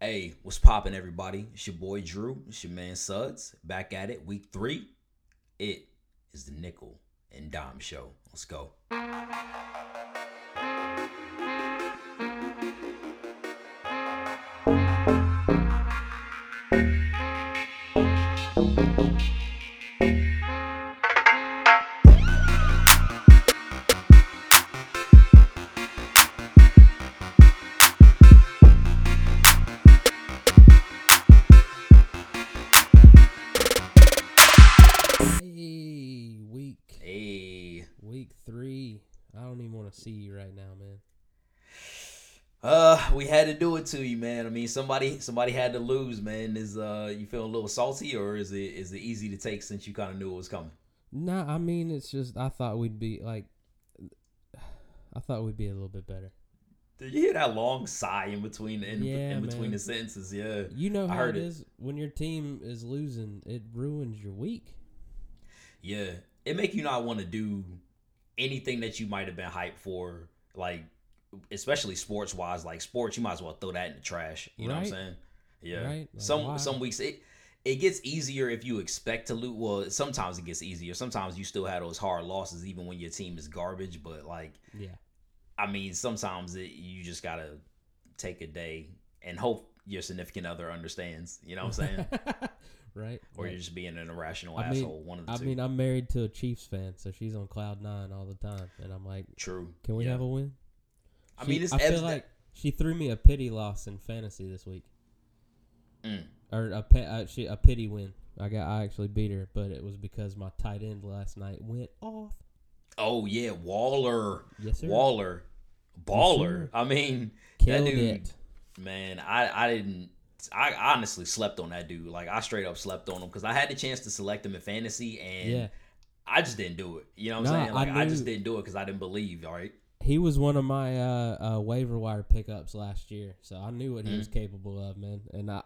Hey, what's poppin', everybody? It's your boy Drew. It's your man Suds. Back at it, week 3. It is the Nickel and Dime Show. Let's go. We had to do it to you, man. I mean, somebody had to lose, man. Is you feel a little salty, or is it easy to take since you kind of knew it was coming? Nah, I mean, it's just I thought we'd be a little bit better. Did you hear that long sigh in between the sentences? Yeah, you know how it is when your team is losing; it ruins your week. Yeah, it make you not want to do anything that you might have been hyped for, like. Especially sports-wise, like sports, you might as well throw that in the trash. You know what I'm saying? Yeah. Right? Like some weeks it gets easier if you expect to lose. Well, sometimes it gets easier. Sometimes you still have those hard losses even when your team is garbage. But like, yeah, I mean, sometimes you just gotta take a day and hope your significant other understands. You know what I'm saying? Right. Or you're just being an irrational asshole. One of the two. I mean, I'm married to a Chiefs fan, so she's on cloud 9 all the time, and I'm like, true. Can we have a win? I feel like she threw me a pity loss in fantasy this week, or a pity win. I actually beat her, but it was because my tight end last night went off. Oh yeah, Waller, yes, sir. Waller, baller. Yes, sir. I mean, killed that dude, it. Man. I honestly slept on that dude. Like I straight up slept on him because I had the chance to select him in fantasy, and I just didn't do it. You know what I'm saying? Like I just didn't do it because I didn't believe. All right. He was one of my waiver wire pickups last year, so I knew what he was capable of, man. And I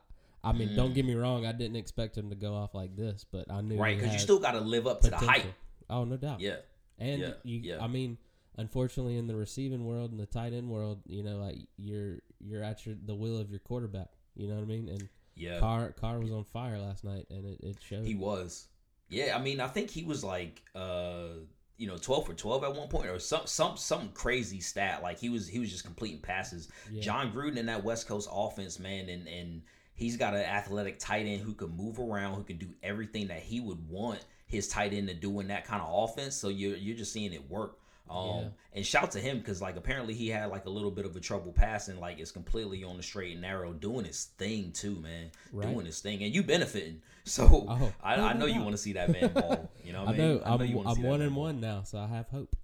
mean, don't get me wrong, I didn't expect him to go off like this, but I knew because you still got to live up to the hype. Oh, no doubt. Yeah, and I mean, unfortunately, in the receiving world and the tight end world, you know, like you're at the will of your quarterback. You know what I mean? And Carr was on fire last night, and it showed. He was. Yeah, I mean, I think he was like. 12 for 12 at one point, or some crazy stat. Like he was just completing passes. Yeah. Jon Gruden in that West Coast offense, man, and he's got an athletic tight end who can move around, who can do everything that he would want his tight end to do in that kind of offense. So you're just seeing it work. And shout to him because like apparently he had like a little bit of a trouble passing. Like it's completely on the straight and narrow, doing his thing too, man. Right. Doing his thing, and you benefiting. So I know you want to see that man ball. You know what I mean? I'm 1-1 now, so I have hope.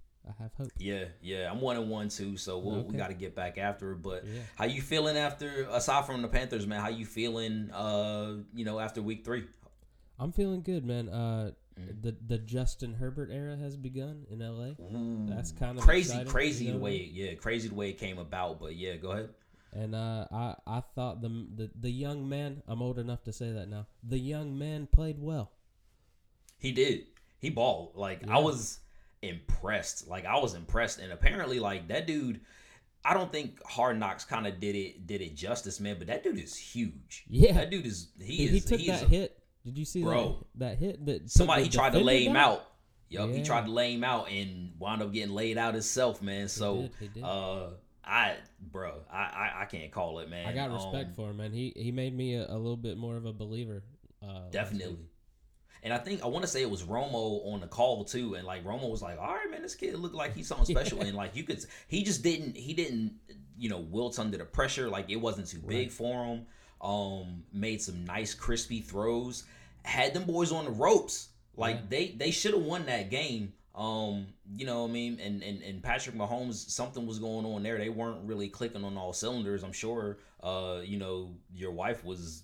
Yeah. I'm 1-1 too, so we got to get back after it. But how you feeling after, aside from the Panthers, man? How you feeling? After week 3, I'm feeling good, man. The Justin Herbert era has begun in LA. That's kind of crazy you know? Crazy the way it came about. But yeah, go ahead. And I thought the young man. I'm old enough to say that now. The young man played well. He did. He balled. Like I was impressed. And apparently, like that dude. I don't think Hard Knocks kind of did it justice, man. But that dude is huge. Yeah, that dude is. He took that hit. Did you see that hit? That somebody tried to lay him out. Yep, he tried to lay him out and wound up getting laid out himself, man. He did. I can't call it, man. I got respect for him, man. He made me a little bit more of a believer. Definitely. And I think I want to say it was Romo on the call too, and like Romo was like, "All right, man, this kid looked like he's something special," and like you could, he just didn't, wilt under the pressure. Like it wasn't too big for him. Made some nice crispy throws, had them boys on the ropes. Like they should have won that game. You know what I mean? And Patrick Mahomes, something was going on there. They weren't really clicking on all cylinders. I'm sure, your wife was,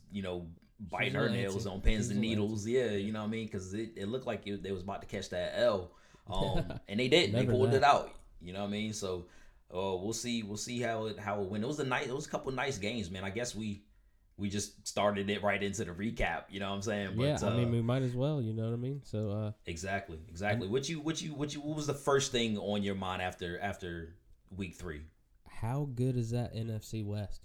biting her nails on pins and needles. Yeah, you know what I mean? Because it looked like they was about to catch that L. And they didn't. They pulled it out. You know what I mean? So we'll see how it went. It was a couple of nice games, man. I guess we just started it right into the recap, you know what I'm saying? But, yeah, I mean we might as well, you know what I mean? So exactly. What was the first thing on your mind after week 3? How good is that NFC West?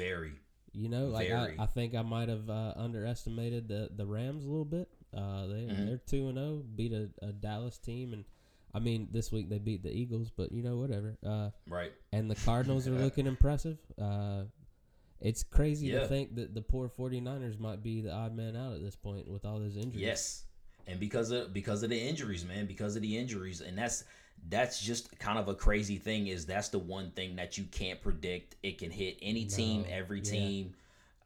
Very. You know, like I think I might have underestimated the Rams a little bit. They're 2-0, beat a Dallas team, and I mean this week they beat the Eagles, but you know whatever. Right. And the Cardinals are looking impressive. It's crazy to think that the poor 49ers might be the odd man out at this point with all those injuries. Yes, and because of the injuries, man, and that's just kind of a crazy thing. Is that's the one thing that you can't predict. It can hit any team, every team.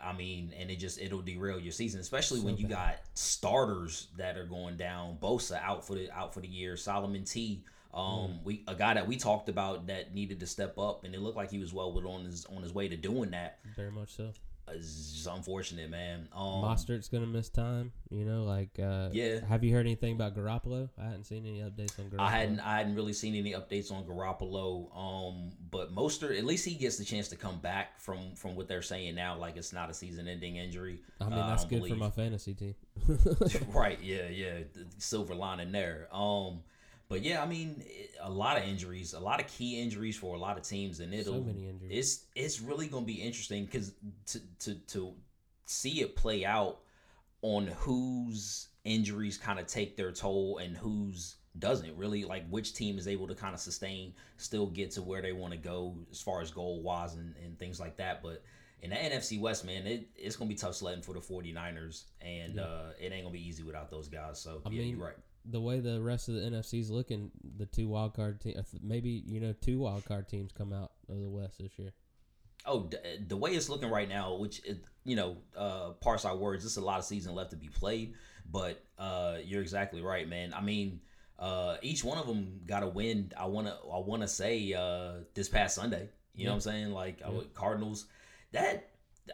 I mean, and it'll derail your season, especially when you got starters that are going down. Bosa out for the year. Solomon T, a guy that we talked about that needed to step up, and it looked like he was on his way to doing that. Very much so. It's just unfortunate, man. Mostert's gonna miss time, you know. Like, Have you heard anything about Garoppolo? I hadn't seen any updates on Garoppolo. I hadn't really seen any updates on Garoppolo. But Mostert, at least he gets the chance to come back from what they're saying now. Like, it's not a season-ending injury. I mean, that's good for my fantasy team. Right? Yeah. The silver lining there. But yeah, I mean, a lot of injuries, a lot of key injuries for a lot of teams, and so many injuries. It's really going to be interesting because to see it play out on whose injuries kind of take their toll and whose doesn't really, like which team is able to kind of sustain, still get to where they want to go as far as goal-wise and things like that. But in the NFC West, man, it's going to be tough sledding for the 49ers, and it ain't going to be easy without those guys. So, I mean, you're right. The way the rest of the NFC's looking, the two wild card teams, maybe two wild card teams come out of the West this year. Oh, the way it's looking right now, which parse our words, there's a lot of season left to be played. But you're exactly right, man. I mean, each one of them got a win. I wanna say this past Sunday. You know what I'm saying? Like Cardinals, that.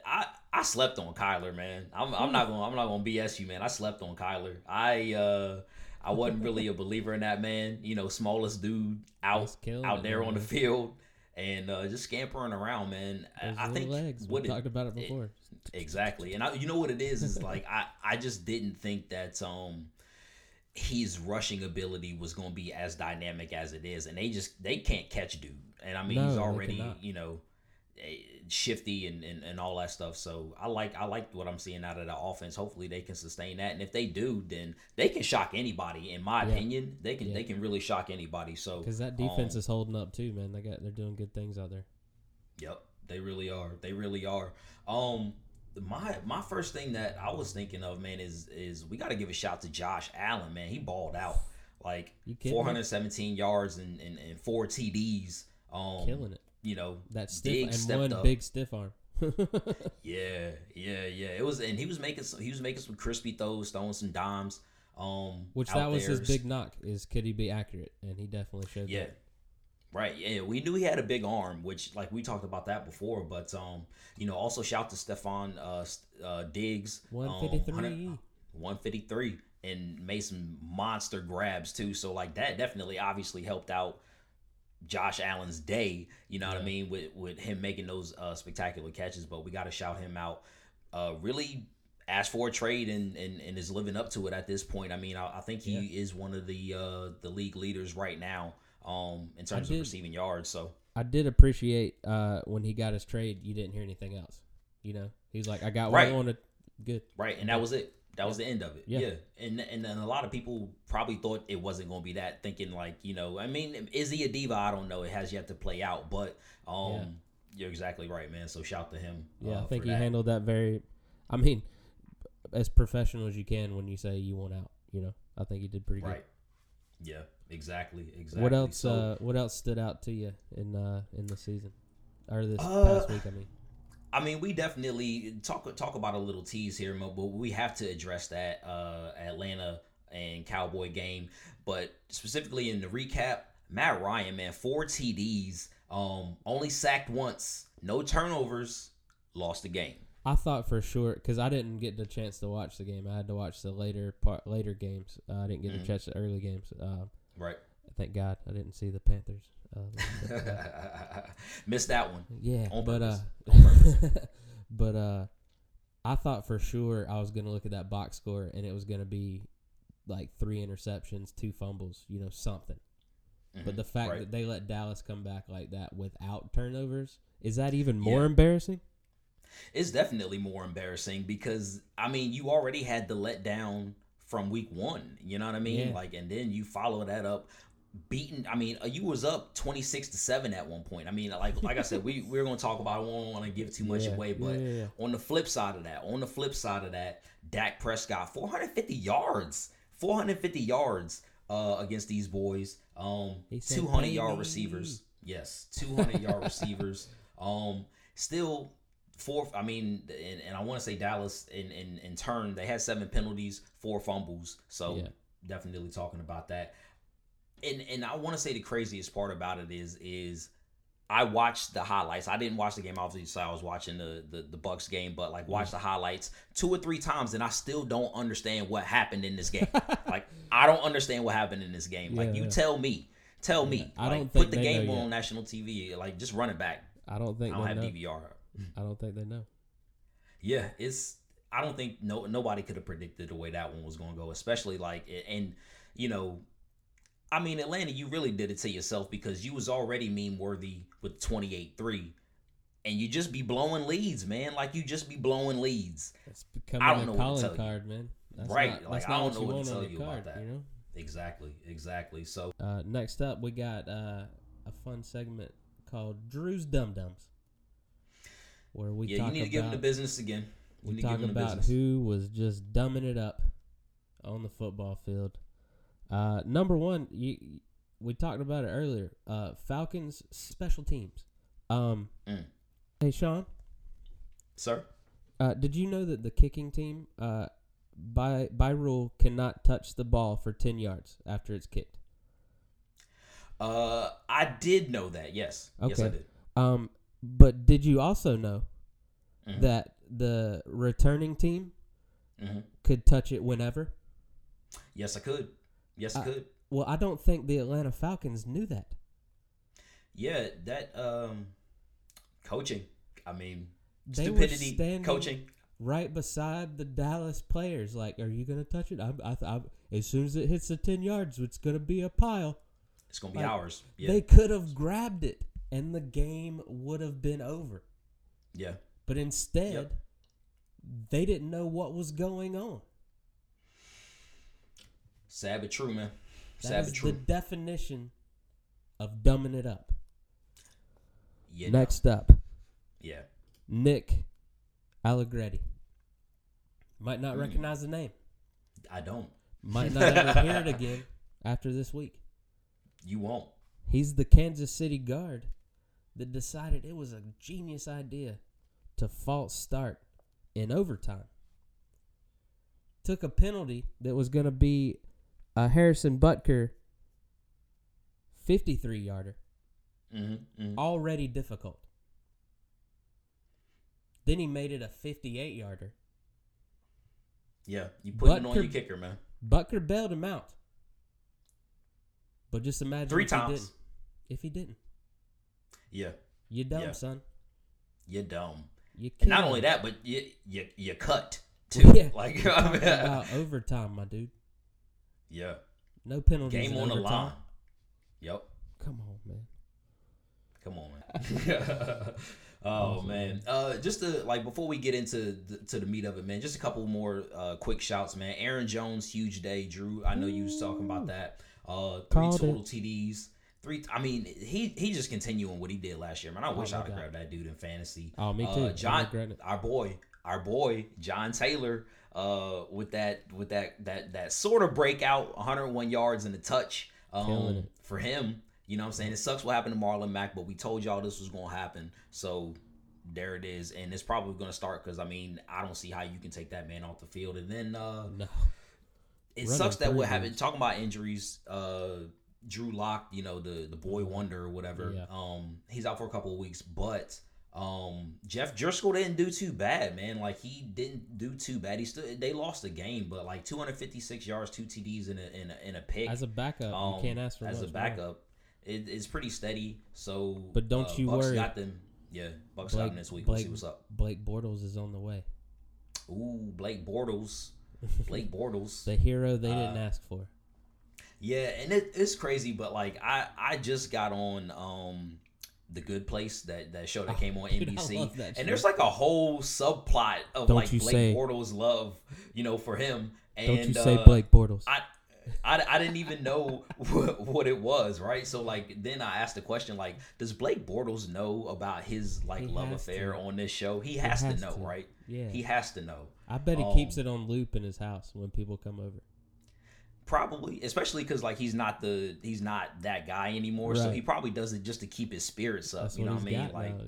I slept on Kyler, man. I'm not gonna BS you, man. I slept on Kyler. I wasn't really a believer in that man. You know, smallest dude out there on the field and just scampering around, man. Those I think legs. We talked about it before. Exactly, and you know what it is? Is like I just didn't think that his rushing ability was gonna be as dynamic as it is, and they can't catch dude. And I mean, he's already shifty and all that stuff. So I like what I'm seeing out of the offense. Hopefully they can sustain that, and if they do, then they can shock anybody. In my opinion, they can really shock anybody. So because that defense is holding up too, man. They're doing good things out there. Yep, they really are. My first thing that I was thinking of, man, is we got to give a shout to Josh Allen, man. He balled out, like 417 yards and 4 TDs. Killing it. You know, that stiff and one up. Big stiff arm. Yeah. It was, and he was making some crispy throws, throwing some dimes. His big knock is could he be accurate, and he definitely showed that. Right. Yeah, we knew he had a big arm, which like we talked about that before. But also shout to Stefon Diggs, 153, and made some monster grabs too. So like that definitely obviously helped out Josh Allen's day, you know what I mean, with him making those spectacular catches. But we got to shout him out. Really asked for a trade and is living up to it at this point. I mean, I think he is one of the league leaders right now in terms of receiving yards. So I did appreciate when he got his trade, you didn't hear anything else. You know, he's like, I got one on it. Good. Right, and that was it. That was the end of it. Yeah. And a lot of people probably thought it wasn't going to be that, thinking like, I mean, is he a diva? I don't know. It has yet to play out, but you're exactly right, man. So shout to him. Yeah, I think he handled that as professional as you can when you say you want out, I think he did pretty good. Right. Yeah, exactly. What else What else stood out to you in the season? Or this past week, I mean. I mean, we definitely talk about a little tease here, but we have to address that Atlanta and Cowboy game. But specifically in the recap, Matt Ryan, man, 4 TDs, only sacked once, no turnovers, lost the game. I thought for sure, because I didn't get the chance to watch the game. I had to watch the later games. I didn't get to catch the early games. Right. Thank God I didn't see the Panthers. Missed that one. Yeah, but I thought for sure I was going to look at that box score and it was going to be like 3 interceptions, 2 fumbles, something. Mm-hmm. But the fact that they let Dallas come back like that without turnovers, is that even more embarrassing? it's definitely more embarrassing because, I mean, you already had the letdown from week one. You know what I mean? Yeah. Like, and then you follow that up beating. I mean, you was up 26-7 at one point. I mean, like I said, we're going to talk about it. I don't want to give too much away. But on the flip side of that, Dak Prescott, 450 yards against these boys. 200-yard receivers. Yes, 200-yard receivers. Still fourth. I mean, and I want to say Dallas in turn, they had 7 penalties, 4 fumbles. So definitely talking about that. And I want to say the craziest part about it is I watched the highlights. I didn't watch the game, obviously, so I was watching the Bucs game, but like watched the highlights 2 or 3 times, and I still don't understand what happened in this game. Like, I don't understand what happened in this game. Like, you tell me. I don't think put the game on national TV. Like, just run it back. I don't think they know. DVR. I don't think they know. Yeah, I don't think nobody could have predicted the way that one was going to go, especially like, and you know, I mean, Atlanta, you really did it to yourself because you was already meme-worthy with 28-3, and you just be blowing leads, man. Like, you just be blowing leads. That's becoming a calling card, man. Right. Like, I don't know what to tell you about that. You know? Exactly. So next up, we got a fun segment called Drew's Dum Dums, where we talk about. You need to give him the business again. We talk about who was just dumbing it up on the football field. Number one, we talked about it earlier. Falcons special teams. Hey, Sean. Sir. Did you know that the kicking team, by rule, cannot touch the ball for 10 yards after it's kicked? I did know that. Yes. Okay. Yes, I did. But did you also know that the returning team could touch it whenever? Yes, I could. Yes, it could. Well, I don't think the Atlanta Falcons knew that. Yeah, that coaching. I mean, stupidity, they were coaching. Right beside the Dallas players, like, are you going to touch it? I as soon as it hits the 10 yards, it's going to be a pile. It's going to be ours. Yeah. They could have grabbed it, and the game would have been over. Yeah. But instead, they didn't know what was going on. Sad but true, man. Sad but true. That is the definition of dumbing it up. Yeah, next up. Yeah. Nick Allegretti. Might not recognize the name. I don't. Might not ever hear it again after this week. You won't. He's the Kansas City guard that decided it was a genius idea to false start in overtime. Took a penalty that was going to be a Harrison Butker 53-yarder, already difficult. Then he made it a 58-yarder. Yeah, you put it on your kicker, man. Butker bailed him out. But just imagine 3 times. If he didn't. Yeah. You're dumb, son. You're dumb. And not only that, but you cut, too. Yeah. Like, I mean, about overtime, my dude. Yeah. No penalties. Game on the line. Yep. Come on, man. Oh, man. Just to, like, before we get into the meat of it, man, just a couple more quick shouts, man. Aaron Jones, huge day. Drew, I know you was talking about that. 3 total TDs. 3. I mean, he just continuing what he did last year, man. I wish I would have grabbed that dude in fantasy. Oh, me too. John, our boy, John Taylor, with that sort of breakout, 101 yards and a touch for him. You know what I'm saying? It sucks what happened to Marlon Mack, but we told y'all this was going to happen. So there it is. And it's probably going to start because, I mean, I don't see how you can take that man off the field. And then it sucks that what happened. Talking about injuries, Drew Lock, you know, the boy wonder or whatever, he's out for a couple of weeks. But Jeff Driscoll didn't do too bad, man. Like, he didn't do too bad. They lost the game, but like 256 yards, 2 TDs in a pick. As a backup, you can't ask for much. As a backup, it's pretty steady. So, but don't you Bucks worry. Got them. Yeah, Bucks got them this week. We'll see what's up. Blake Bortles is on the way. Ooh, Blake Bortles, the hero they didn't ask for. Yeah, and it's crazy, but like I just got on The Good Place, that show that came on NBC. Dude, and there's like a whole subplot of Blake Bortles' love, for him. And, say Blake Bortles. I didn't even know what it was, right? So then I asked the question, does Blake Bortles know about his love affair on this show? He has to know, right? Yeah, he has to know. I bet he keeps it on loop in his house when people come over. Probably, especially because he's not that guy anymore. Right. So he probably does it just to keep his spirits up. That's what I mean?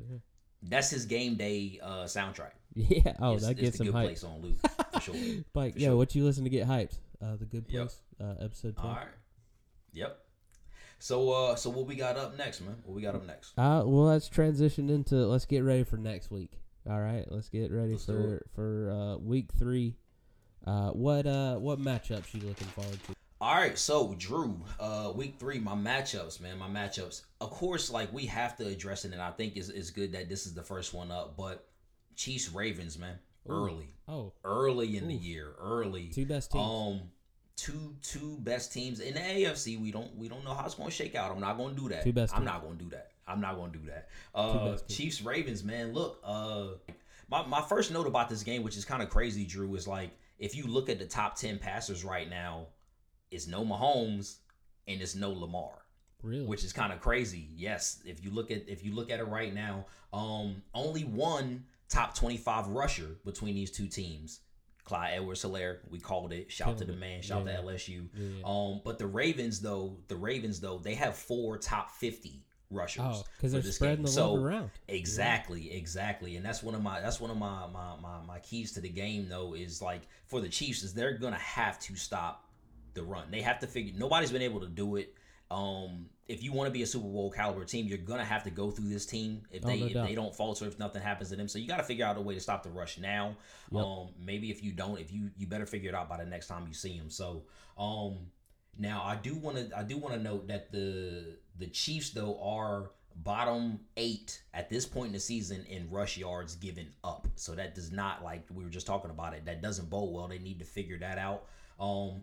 That's his game day soundtrack. Yeah, that gets him hyped. The Good Place on loop for sure. Yo, what you listen to get hyped? The Good Place, episode 2. All right. Yep. So what we got up next, man? What we got up next? Well, let's transition into let's get ready for next week. All right, let's get ready for week 3. What matchups you looking forward to? All right, so Drew, week 3, my matchups, man, Of course, we have to address it, and I think it's good that this is the first one up. But Chiefs Ravens, man, early in the year. Two best teams. Two best teams in the AFC. We don't know how it's gonna shake out. I'm not gonna do that. Two best teams. I'm not gonna do that. Chiefs Ravens, man. Look, my first note about this game, which is kind of crazy, Drew, is if you look at the top 10 passers right now, it's no Mahomes and it's no Lamar. Really? Which is kind of crazy. Yes, if you look at it right now, only one top 25 rusher between these two teams. Clyde Edwards-Helaire, we called it. Shout to the man. Shout to LSU. Yeah. But the Ravens though, they have 4 top 50 rushers. Oh, because they're spreading the love around. Exactly, and that's one of my keys to the game though is for the Chiefs is they're gonna have to stop the run. They have to figure. Nobody's been able to do it. If you want to be a Super Bowl caliber team, you're gonna have to go through this team if they don't falter, if nothing happens to them. So you got to figure out a way to stop the rush now. Yep. Maybe if you don't, you better figure it out by the next time you see them. So now I do want to note that the Chiefs though are bottom 8 at this point in the season in rush yards given up. So that does not we were just talking about it. That doesn't bode well. They need to figure that out.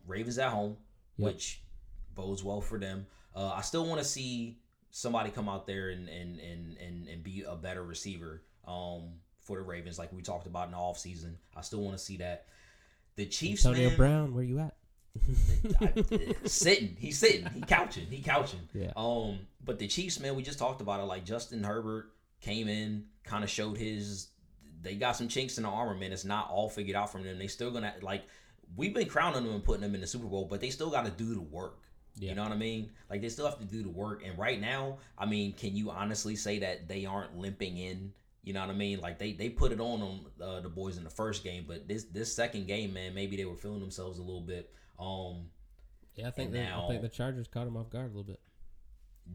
Ravens at home, yep, which bodes well for them. I still want to see somebody come out there and be a better receiver for the Ravens, like we talked about in the offseason. I still want to see that. The Chiefs, Antonio Brown, where you at? He's couching. Yeah. But the Chiefs, man, we just talked about it. Justin Herbert came in, kind of showed they got some chinks in the armor, man. It's not all figured out from them. They still gonna we've been crowning them and putting them in the Super Bowl, but they still got to do the work. Yeah. You know what I mean? They still have to do the work. And right now, I mean, can you honestly say that they aren't limping in? You know what I mean? They put it on them, the boys in the first game, but this second game, man, maybe they were feeling themselves a little bit. I think the Chargers caught him off guard a little bit.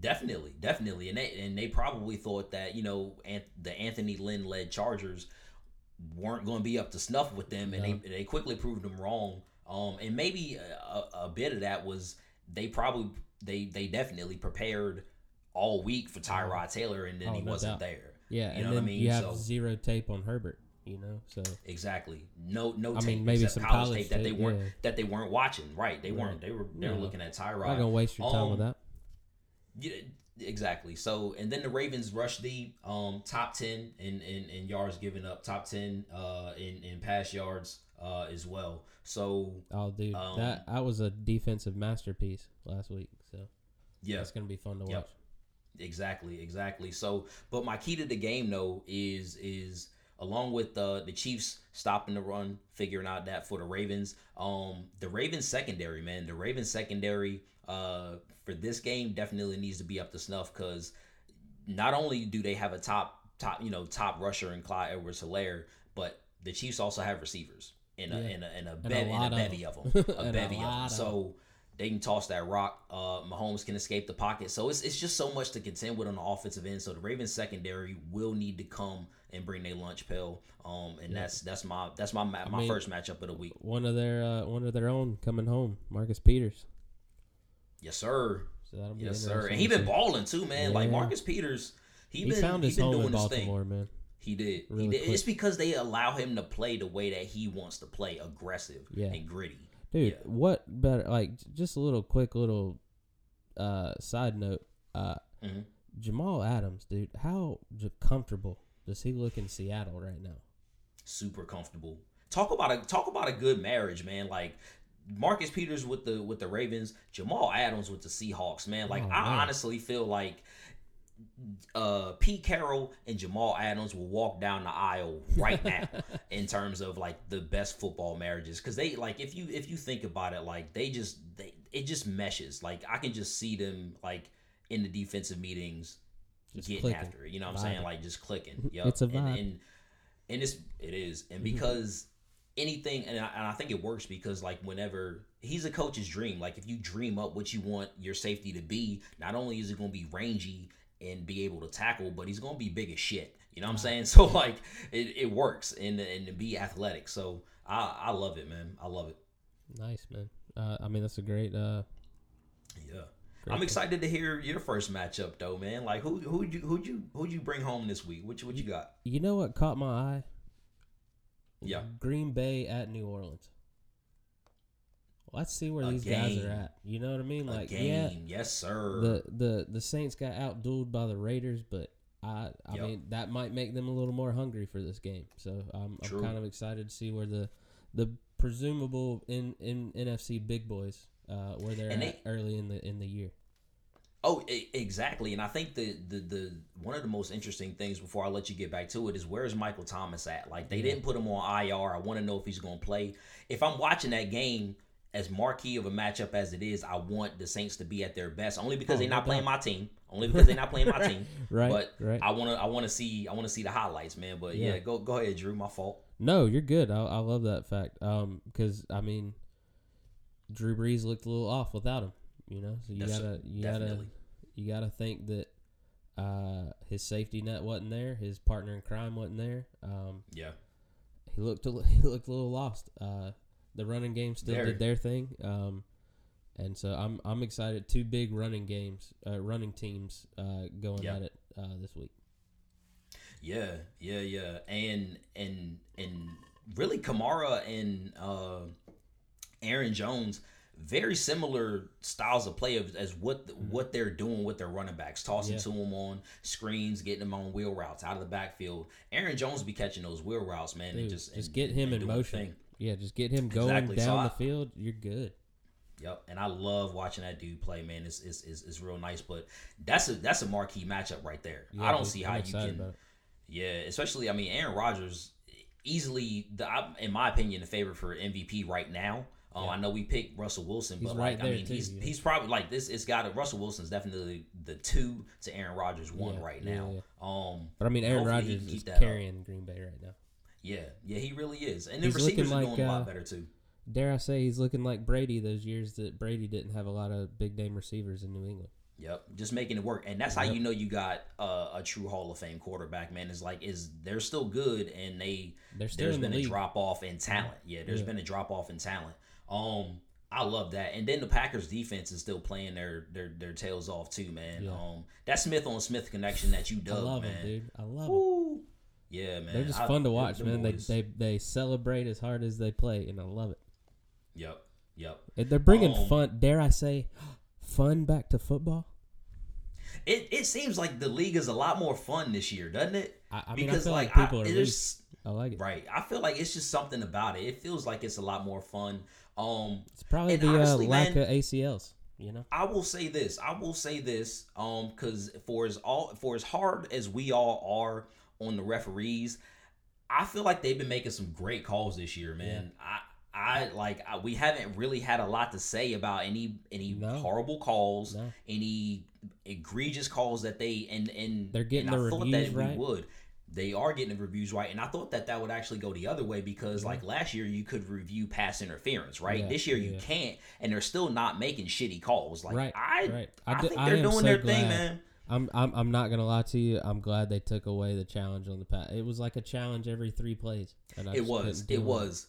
Definitely, and they probably thought that the Anthony Lynn led Chargers weren't going to be up to snuff with them, and they quickly proved them wrong. And maybe a bit of that was they definitely prepared all week for Tyrod Taylor, and then he wasn't there. Yeah, you know what I mean? You have zero tape on Herbert. So exactly, no. I mean, maybe some college tape that they weren't watching. Right, they weren't. They were looking at Tyrod. Not gonna waste your time with that. Yeah, exactly. So, and then the Ravens rushed the top 10 in yards given up, top 10 in pass yards as well. So, that was a defensive masterpiece last week. So, yeah, it's gonna be fun to watch. Exactly. So, but my key to the game though is along with the Chiefs stopping the run, figuring out that for the Ravens. The Ravens secondary, man. The Ravens secondary for this game definitely needs to be up to snuff because not only do they have a top rusher in Clyde Edwards-Helaire, but the Chiefs also have receivers in a bevy of them. So they can toss that rock. Mahomes can escape the pocket. So it's just so much to contend with on the offensive end. So the Ravens secondary will need to come and bring their lunch pill. That's my first matchup of the week. One of their own coming home, Marcus Peters. Yes, sir. So that'll be interesting. And he been balling too, man. Yeah. Marcus Peters, he found his home in Baltimore, man. He did. It's because they allow him to play the way that he wants to play, aggressive and gritty. Dude, what better? Just a little quick side note. Jamal Adams, dude, how comfortable does he look in Seattle right now? Super comfortable. Talk about a good marriage, man. Like Marcus Peters with the Ravens, Jamal Adams with the Seahawks, man. Like I honestly feel like Pete Carroll and Jamal Adams will walk down the aisle right now in terms of like the best football marriages, because they like if you think about it, like it just meshes. Like I can just see them like in the defensive meetings just getting clicking. After it. You know what I'm saying? Like just clicking. Yep. It's a vibe. And it is. And because anything, and I think it works because like whenever he's a coach's dream, like if you dream up what you want your safety to be, not only is it going to be rangy and be able to tackle, but he's going to be big as shit. You know what I'm saying? So like it works and to be athletic. So I love it, man. I love it. Nice, man. I mean, that's a great. Yeah. I'm excited to hear your first matchup, though, man. Like, who'd you bring home this week? What you got? You know what caught my eye? Yeah, Green Bay at New Orleans. Let's see where these guys are at. You know what I mean? Like, yes, sir. The Saints got outdueled by the Raiders, but I mean that might make them a little more hungry for this game. So I'm kind of excited to see where the presumable in NFC big boys. Where they're at early in the year. Oh, exactly. And I think the one of the most interesting things before I let you get back to it is where's Michael Thomas at? Like they didn't put him on IR. I want to know if he's going to play. If I'm watching that game, as marquee of a matchup as it is, I want the Saints to be at their best. Only because they're not playing my team. Right. But right. I want to see the highlights, man. But yeah, go ahead, Drew. My fault. No, you're good. I love that fact. Because I mean. Drew Brees looked a little off without him, you know. So you gotta think that his safety net wasn't there, his partner in crime wasn't there. He looked a little lost. The running game still did their thing, and so I'm excited. Two big running teams going at it this week. Yeah, and really Kamara and. Aaron Jones, very similar styles of play as what they're doing with their running backs, tossing to them on screens, getting them on wheel routes out of the backfield. Aaron Jones be catching those wheel routes, man. Dude, and just get him in motion. Yeah, just get him going down the field. You're good. Yep, and I love watching that dude play, man. It's real nice, but that's a marquee matchup right there. Yeah, I don't see how you can. Yeah, especially I mean Aaron Rodgers easily in my opinion the favorite for MVP right now. I know we picked Russell Wilson, but he's probably like this. It's got Russell Wilson's definitely the 2 to Aaron Rodgers 1 right now. Yeah. But I mean, Aaron Rodgers is carrying Green Bay right now. Yeah, he really is, and the receivers are doing a lot better too. Dare I say, he's looking like Brady those years that Brady didn't have a lot of big name receivers in New England. Yep, just making it work, and that's how you know you got a true Hall of Fame quarterback. Man, they're still good, and there's been a drop off in talent. Yeah, there's been a drop off in talent. I love that, and then the Packers defense is still playing their tails off too, man. Yeah. That Smith on Smith connection that you dug, I love man. Him, dude. I love Woo. Him. Yeah, man. They're just fun to watch, man. They celebrate as hard as they play, and I love it. Yep. They're bringing fun. Dare I say, fun back to football? It seems like the league is a lot more fun this year, doesn't it? I like it. Right. I feel like it's just something about it. It feels like it's a lot more fun. It's probably the honestly, lack of ACLs, you know. I will say this, because for as hard as we all are on the referees, I feel like they've been making some great calls this year, man. Yeah. I we haven't really had a lot to say about any horrible calls, any egregious calls that they and they're getting and the I thought reviews that right. We would. They are getting the reviews right, and I thought that would actually go the other way because, like, last year you could review pass interference, right? Yeah, this year you can't, and they're still not making shitty calls. Like, I think they're doing their thing, man. I'm not gonna lie to you. I'm glad they took away the challenge on the pass. It was like a challenge every 3 plays. And it was.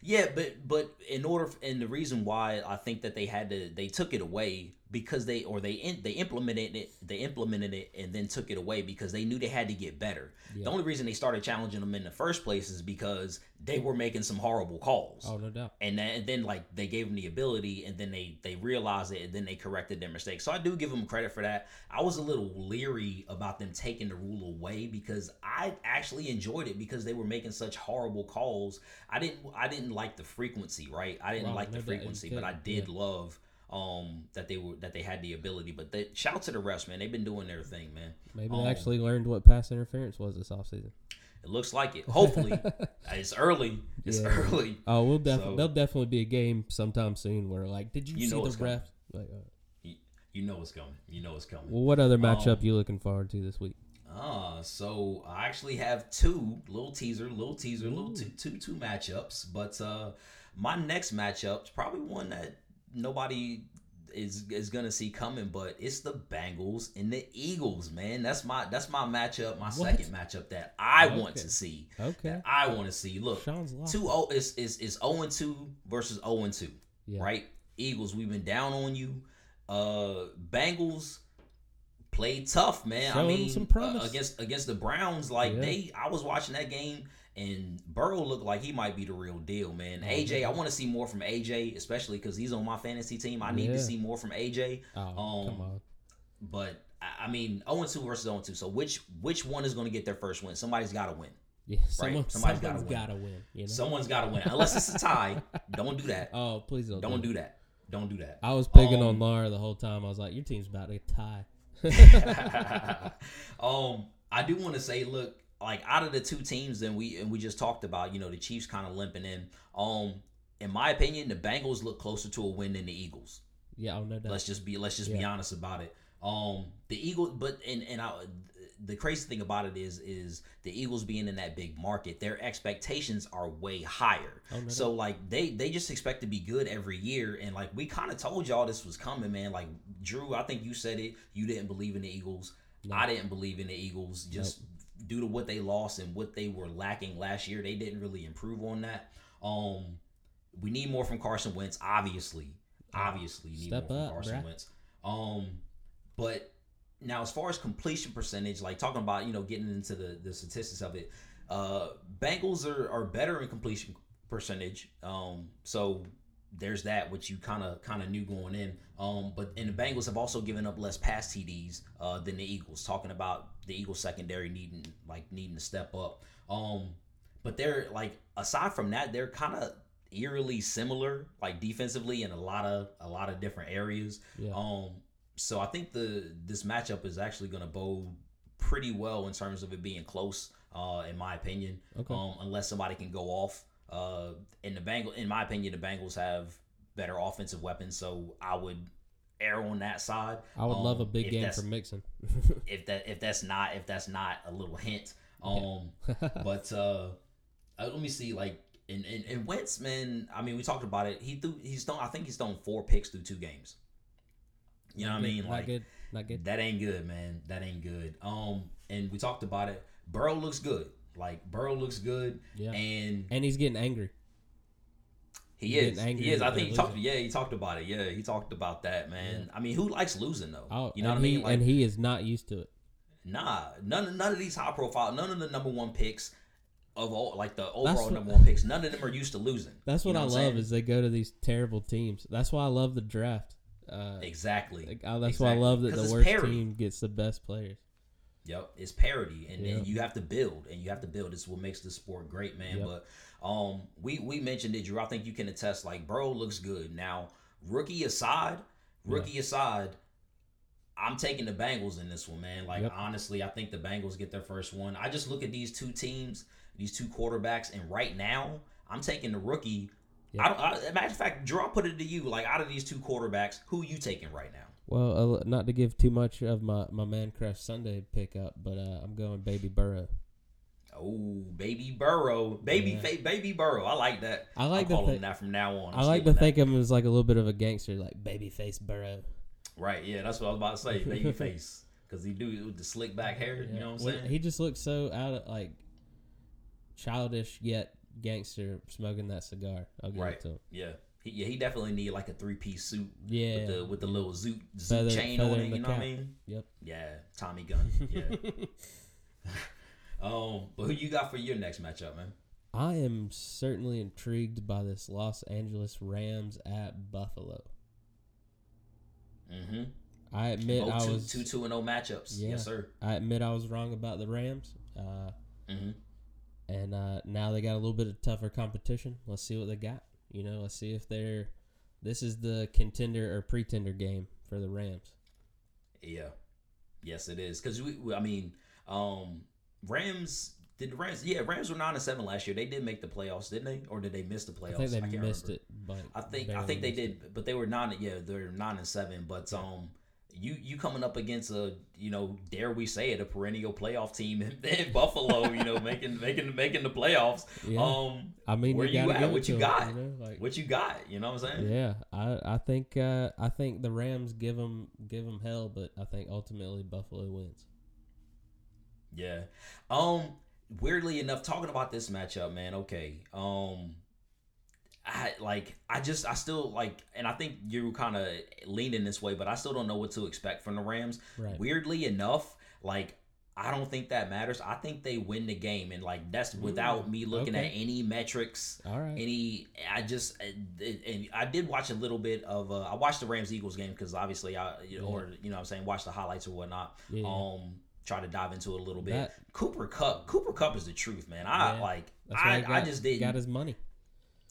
Yeah, but in order, and the reason why I think that they took it away because they implemented it and then took it away because they knew they had to get better. Yeah. The only reason they started challenging them in the first place is because they were making some horrible calls. Oh, no doubt. And then like they gave them the ability, and then they realized it, and then they corrected their mistakes. So I do give them credit for that. I was a little leery about them taking the rule away because I actually enjoyed it because they were making such horrible calls. I didn't like the frequency, right? But I did love that they had the ability. But they shout to the refs, man. They've been doing their thing, man. Maybe they actually learned what pass interference was this offseason. It looks like it. Hopefully. It's early. It's early. Oh, there'll definitely be a game sometime soon where, like, did you see the ref? Like, You know it's coming. Well, what other matchup you looking forward to this week? So I actually have two. Little teaser. Ooh. Two matchups. But my next matchup is probably one that nobody is gonna see coming, but it's the Bengals and the Eagles, man. That's my matchup, second matchup that I want to see. Okay. That I want to see. Look, 2-0 is 0-2 versus 0-2, yeah. Right? Eagles, we've been down on you. Bengals played tough, man. Showing some promise against the Browns. Like I was watching that game. And Burrow looked like he might be the real deal, man. AJ, I want to see more from AJ, especially because he's on my fantasy team. I need to see more from AJ. Oh, come on. But, 0-2 versus 0-2. So, which one is going to get their first win? Somebody's got to win. Yeah, Somebody's got to win. You know? Someone's got to win. Unless it's a tie. Don't do that. Oh, please don't do that. I was picking on Lara the whole time. I was like, your team's about to tie. I do want to say, look, like out of the two teams that we just talked about, the Chiefs kind of limping in. In my opinion, the Bengals look closer to a win than the Eagles. Yeah, no doubt. Let's just be honest about it. The Eagles, but the crazy thing about it is the Eagles being in that big market, their expectations are way higher. Oh, no, so like they just expect to be good every year, and like we kind of told y'all this was coming, man. Like Drew, I think you said it. You didn't believe in the Eagles. No. I didn't believe in the Eagles. Just. Nope. Due to what they lost and what they were lacking last year, they didn't really improve on that. We need more from Carson Wentz, obviously. Step up, Carson Wentz. But now as far as completion percentage, like talking about, getting into the statistics of it, Bengals are better in completion percentage. So there's that, which you kind of knew going in. But the Bengals have also given up less pass TDs than the Eagles, talking about the Eagles secondary needing to step up. But they're like, aside from that, they're kind of eerily similar, like defensively in a lot of different areas. Yeah. So I think this matchup is actually going to bode pretty well in terms of it being close, in my opinion. Okay. Unless somebody can go off. In my opinion, the Bengals have better offensive weapons, so I would err on that side. I would love a big game from Mixon. if that's not a little hint. But let me see. Like in Wentz, man. We talked about it. He's thrown 4 picks through 2 games. You know what I mean? Like not good. That ain't good, man. That ain't good. And we talked about it. Burrow looks good. Like Burrow looks good, yeah. and he's getting angry. He is. I think he talked about it. Yeah, he talked about that, man. Yeah. Who likes losing though? Oh, you know what I mean? Like, and he is not used to it. Nah, none of these high profile, none of the number one picks of all, like the overall number one picks, none of them are used to losing. That's what I love is they go to these terrible teams. That's why I love the draft. Exactly. That's why I love that the worst team gets the best players. Yep, it's parity, and you have to build. It's what makes this sport great, man. Yep. But we mentioned it, Drew. I think you can attest. Like Burrow looks good now. Rookie aside, I'm taking the Bengals in this one, man. Like honestly, I think the Bengals get their first one. I just look at these two teams, these two quarterbacks, and right now I'm taking the rookie. Yep. Matter of fact, Drew, I'll put it to you. Like out of these two quarterbacks, who are you taking right now? Well, not to give too much of my Man Crush Sunday pickup, but I'm going Baby Burrow. Oh, Baby Burrow. Baby Burrow. I like that. I'm calling him that from now on. I like to think of him as like a little bit of a gangster, like Babyface Burrow. Right, yeah, that's what I was about to say, Babyface. Because he do with the slick back hair, you know what I'm saying? He just looks so out of, like, childish yet gangster smoking that cigar. I'll give it to him. Yeah. He definitely need like a 3-piece suit. Yeah, with the little zoot chain on it. You know what I mean? Yep. Yeah, Tommy gun. Yeah. But who you got for your next matchup, man? I am certainly intrigued by this Los Angeles Rams at Buffalo. Mm-hmm. I admit I was 2-2-0 matchups. Yeah, yes, sir. I admit I was wrong about the Rams. Mm-hmm. And now they got a little bit of tougher competition. Let's see what they got. You know, let's see if they're. This is the contender or pretender game for the Rams. Yeah, yes, it is. Because Rams. Did the Rams? Yeah, Rams were 9-7 last year. They did make the playoffs, didn't they? Or did they miss the playoffs? I think they missed it. But I think they did, but they were 9. Yeah, they're 9-7. But you coming up against a dare we say it, a perennial playoff team in Buffalo. Making the playoffs. Yeah. I mean, where you at? What you got? What you got? You know what I'm saying? Yeah, I think the Rams give them hell, but I think ultimately Buffalo wins. Yeah. Weirdly enough, talking about this matchup, man. Okay, I think you're kind of leaning this way, but I still don't know what to expect from the Rams. Right. Weirdly enough, I don't think that matters. I think they win the game, and that's without me looking at any metrics. All right. I did watch a little bit of. I watched the Rams-Eagles game because obviously watch the highlights or whatnot. Yeah. Try to dive into it a little bit. Cooper Kupp is the truth, man. Got his money.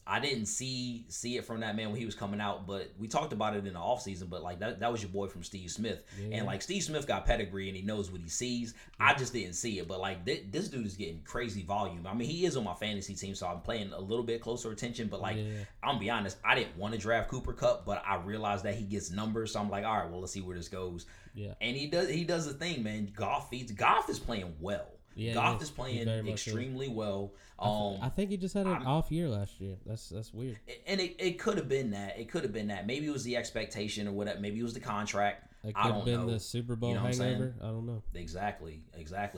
I didn't see it from that man when he was coming out, but we talked about it in the offseason, but that was your boy from Steve Smith. Yeah. And Steve Smith got pedigree and he knows what he sees. Yeah. I just didn't see it, but this dude is getting crazy volume. I mean, he is on my fantasy team, so I'm paying a little bit closer attention, but I'm gonna be honest, I didn't want to draft Cooper Kupp, but I realized that he gets numbers, so I'm like, all right, well, let's see where this goes. Yeah. And he does the thing, man. Goff is playing well. Yeah, Goff is playing extremely well. I think he just had an off year last year. That's weird. And it could have been that. It could have been that. Maybe it was the expectation or whatever. Maybe it was the contract. It could have been the Super Bowl hangover. I don't know. Exactly.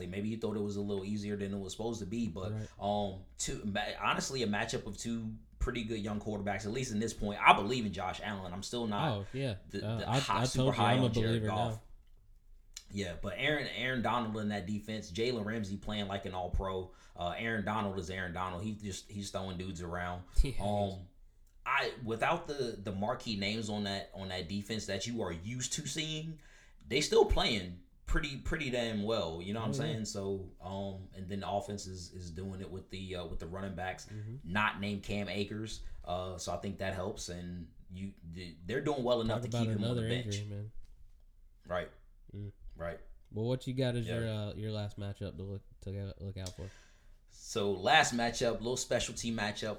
Maybe you thought it was a little easier than it was supposed to be. But honestly, a matchup of two pretty good young quarterbacks, at least in this point. I believe in Josh Allen. I'm still not. Oh yeah. I'm a believer now. Yeah, but Aaron Donald in that defense, Jalen Ramsey playing like an all-pro. Aaron Donald is Aaron Donald. He's throwing dudes around. Without the marquee names on that defense that you are used to seeing, they still playing pretty damn well. You know what I'm saying? So and then the offense is doing it with the running backs, not named Cam Akers. So I think that helps, and they're doing well enough to keep him on the bench. Injury, man. Right. Mm. Right. Well, what you got is your last matchup to look out for. So last matchup, little specialty matchup.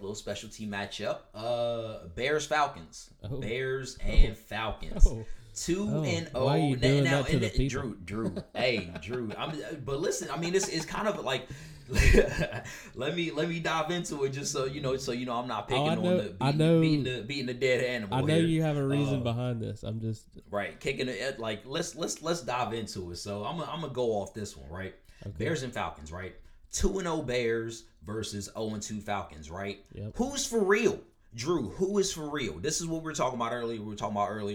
Bears Falcons. Oh. Bears and Falcons. 2-0. Why are you doing now, that to the people? Drew. Hey, Drew. But listen, this is kind of like. let me dive into it just so you know I'm not picking beating the dead animal. I know you have a reason behind this. I'm just kicking it. Let's dive into it. So I'm gonna go off this one, right? Okay. Bears and Falcons, right? 2-0 Bears versus 0-2 Falcons, right? Yep. Who's for real? Drew, who is for real? This is what we were talking about earlier.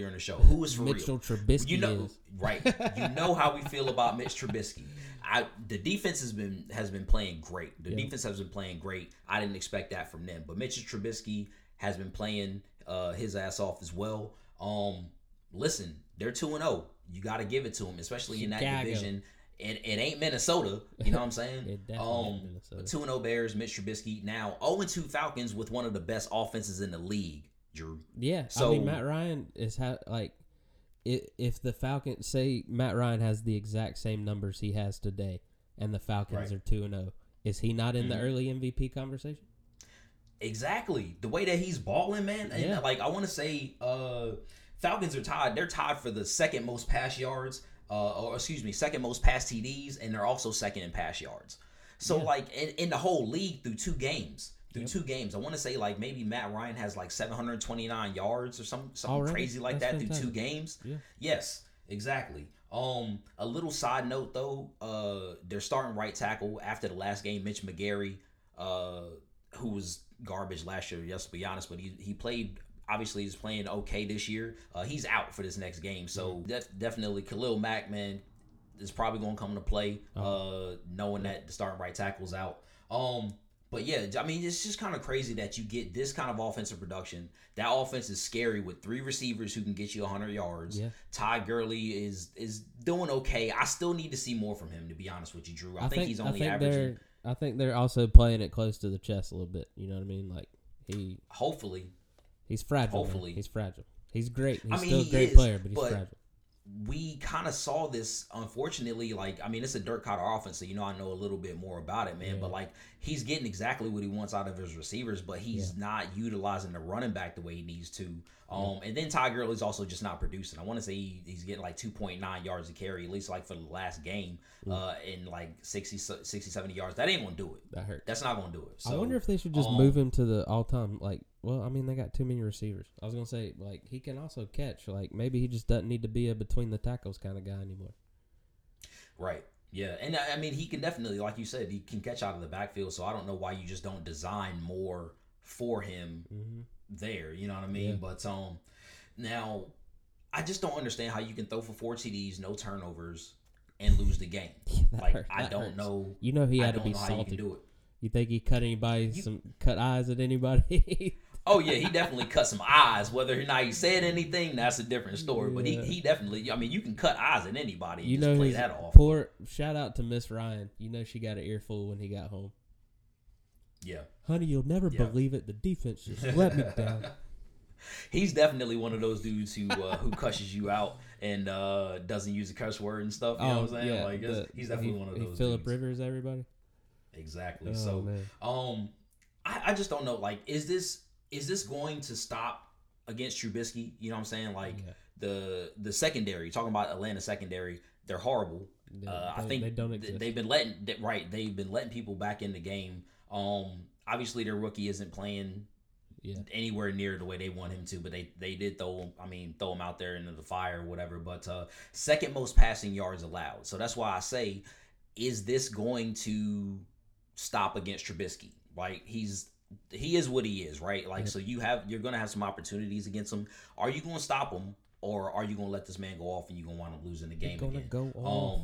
In the show. Who is for Mitchell real? Mitchell Trubisky. You know how we feel about Mitch Trubisky. The defense has been playing great. I didn't expect that from them, but Mitch Trubisky has been playing his ass off as well. Listen, they're 2-0. You got to give it to them, especially Chicago. In that division. It ain't Minnesota. You know what I'm saying? It definitely ain't Minnesota. 2-0 Bears, Mitch Trubisky. Now, 0-2 Falcons with one of the best offenses in the league, Drew. Yeah, so, Matt Ryan is if the Falcons, say Matt Ryan has the exact same numbers he has today and the Falcons are 2-0, is he not in the early MVP conversation? Exactly. The way that he's balling, man. Yeah. And, I want to say Falcons are tied. They're tied for the second most pass yards. Second most pass TDs, and they're also second in pass yards. So, in the whole league through two games. I want to say, maybe Matt Ryan has, 729 yards or something crazy like that through two games. Yeah. Yes, exactly. A little side note, though, they're starting right tackle after the last game, Mitch McGary, who was garbage last year, yes, to be honest, but he played obviously is playing okay this year. He's out for this next game. So definitely Khalil Mack, man, is probably going to come into play, knowing that the starting right tackle's out. But yeah, I mean, it's just kind of crazy that you get this kind of offensive production. That offense is scary with three receivers who can get you 100 yards. Yeah. Ty Gurley is doing okay. I still need to see more from him, to be honest with you, Drew. I think he's only averaging. I think they're also playing it close to the chest a little bit. You know what I mean? Like hopefully. He's fragile. Hopefully. Man. He's fragile. He's great. He's still a great player, but he's fragile. We kind of saw this, unfortunately, it's a Dirk Cotter offense, so, I know a little bit more about it, man, yeah. But, he's getting exactly what he wants out of his receivers, but he's not utilizing the running back the way he needs to. And then Ty Gurley's also just not producing. I want to say he's getting, 2.9 yards a carry, at least, for the last game, in, 60, 70 yards. That ain't going to do it. That hurt. That's not going to do it. So, I wonder if they should just move him to the all-time, well, I mean, they got too many receivers. I was going to say, he can also catch. Maybe he just doesn't need to be a between-the-tackles kind of guy anymore. Right. Yeah. And, I mean, he can definitely, like you said, he can catch out of the backfield, so I don't know why you just don't design more for him there. You know what I mean? Yeah. But, now, I just don't understand how you can throw for 4 TDs, no turnovers, and lose the game. I don't know. You know he had to be salty. I don't know how you can do it. You think he cut cut eyes at anybody? Oh, yeah, he definitely cut some eyes. Whether or not he said anything, that's a different story. Yeah. But he definitely, you can cut eyes at anybody and just play that off. Shout out to Miss Ryan. You know she got an earful when he got home. Yeah. Honey, you'll never believe it. The defense just let me down. He's definitely one of those dudes who cusses you out and doesn't use a cuss word and stuff. You know what I'm saying? Yeah, he's definitely one of those dudes. Phillip Rivers, everybody. Exactly. Oh, so, man. I just don't know. Is this going to stop against Trubisky? You know what I'm saying? The secondary, talking about Atlanta secondary, they're horrible. They've been letting people back in the game. Obviously their rookie isn't playing anywhere near the way they want him to, but they did throw him out there into the fire or whatever. But second most passing yards allowed. So that's why I say, is this going to stop against Trubisky? He is what he is, right? So you're going to have some opportunities against him. Are you going to stop him, or are you going to let this man go off and you're going to wind up losing the game again? Go off.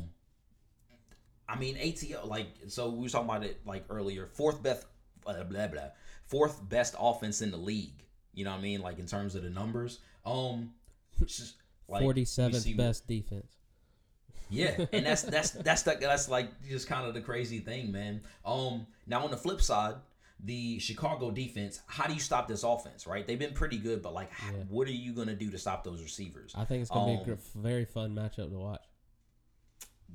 ATO, so we were talking about it earlier. Fourth best offense in the league. You know what I mean? In terms of the numbers, 47th best defense. Yeah, and that's just kind of the crazy thing, man. Now on the flip side, the Chicago defense, how do you stop this offense, right? They've been pretty good, but what are you going to do to stop those receivers? I think it's going to be a very fun matchup to watch.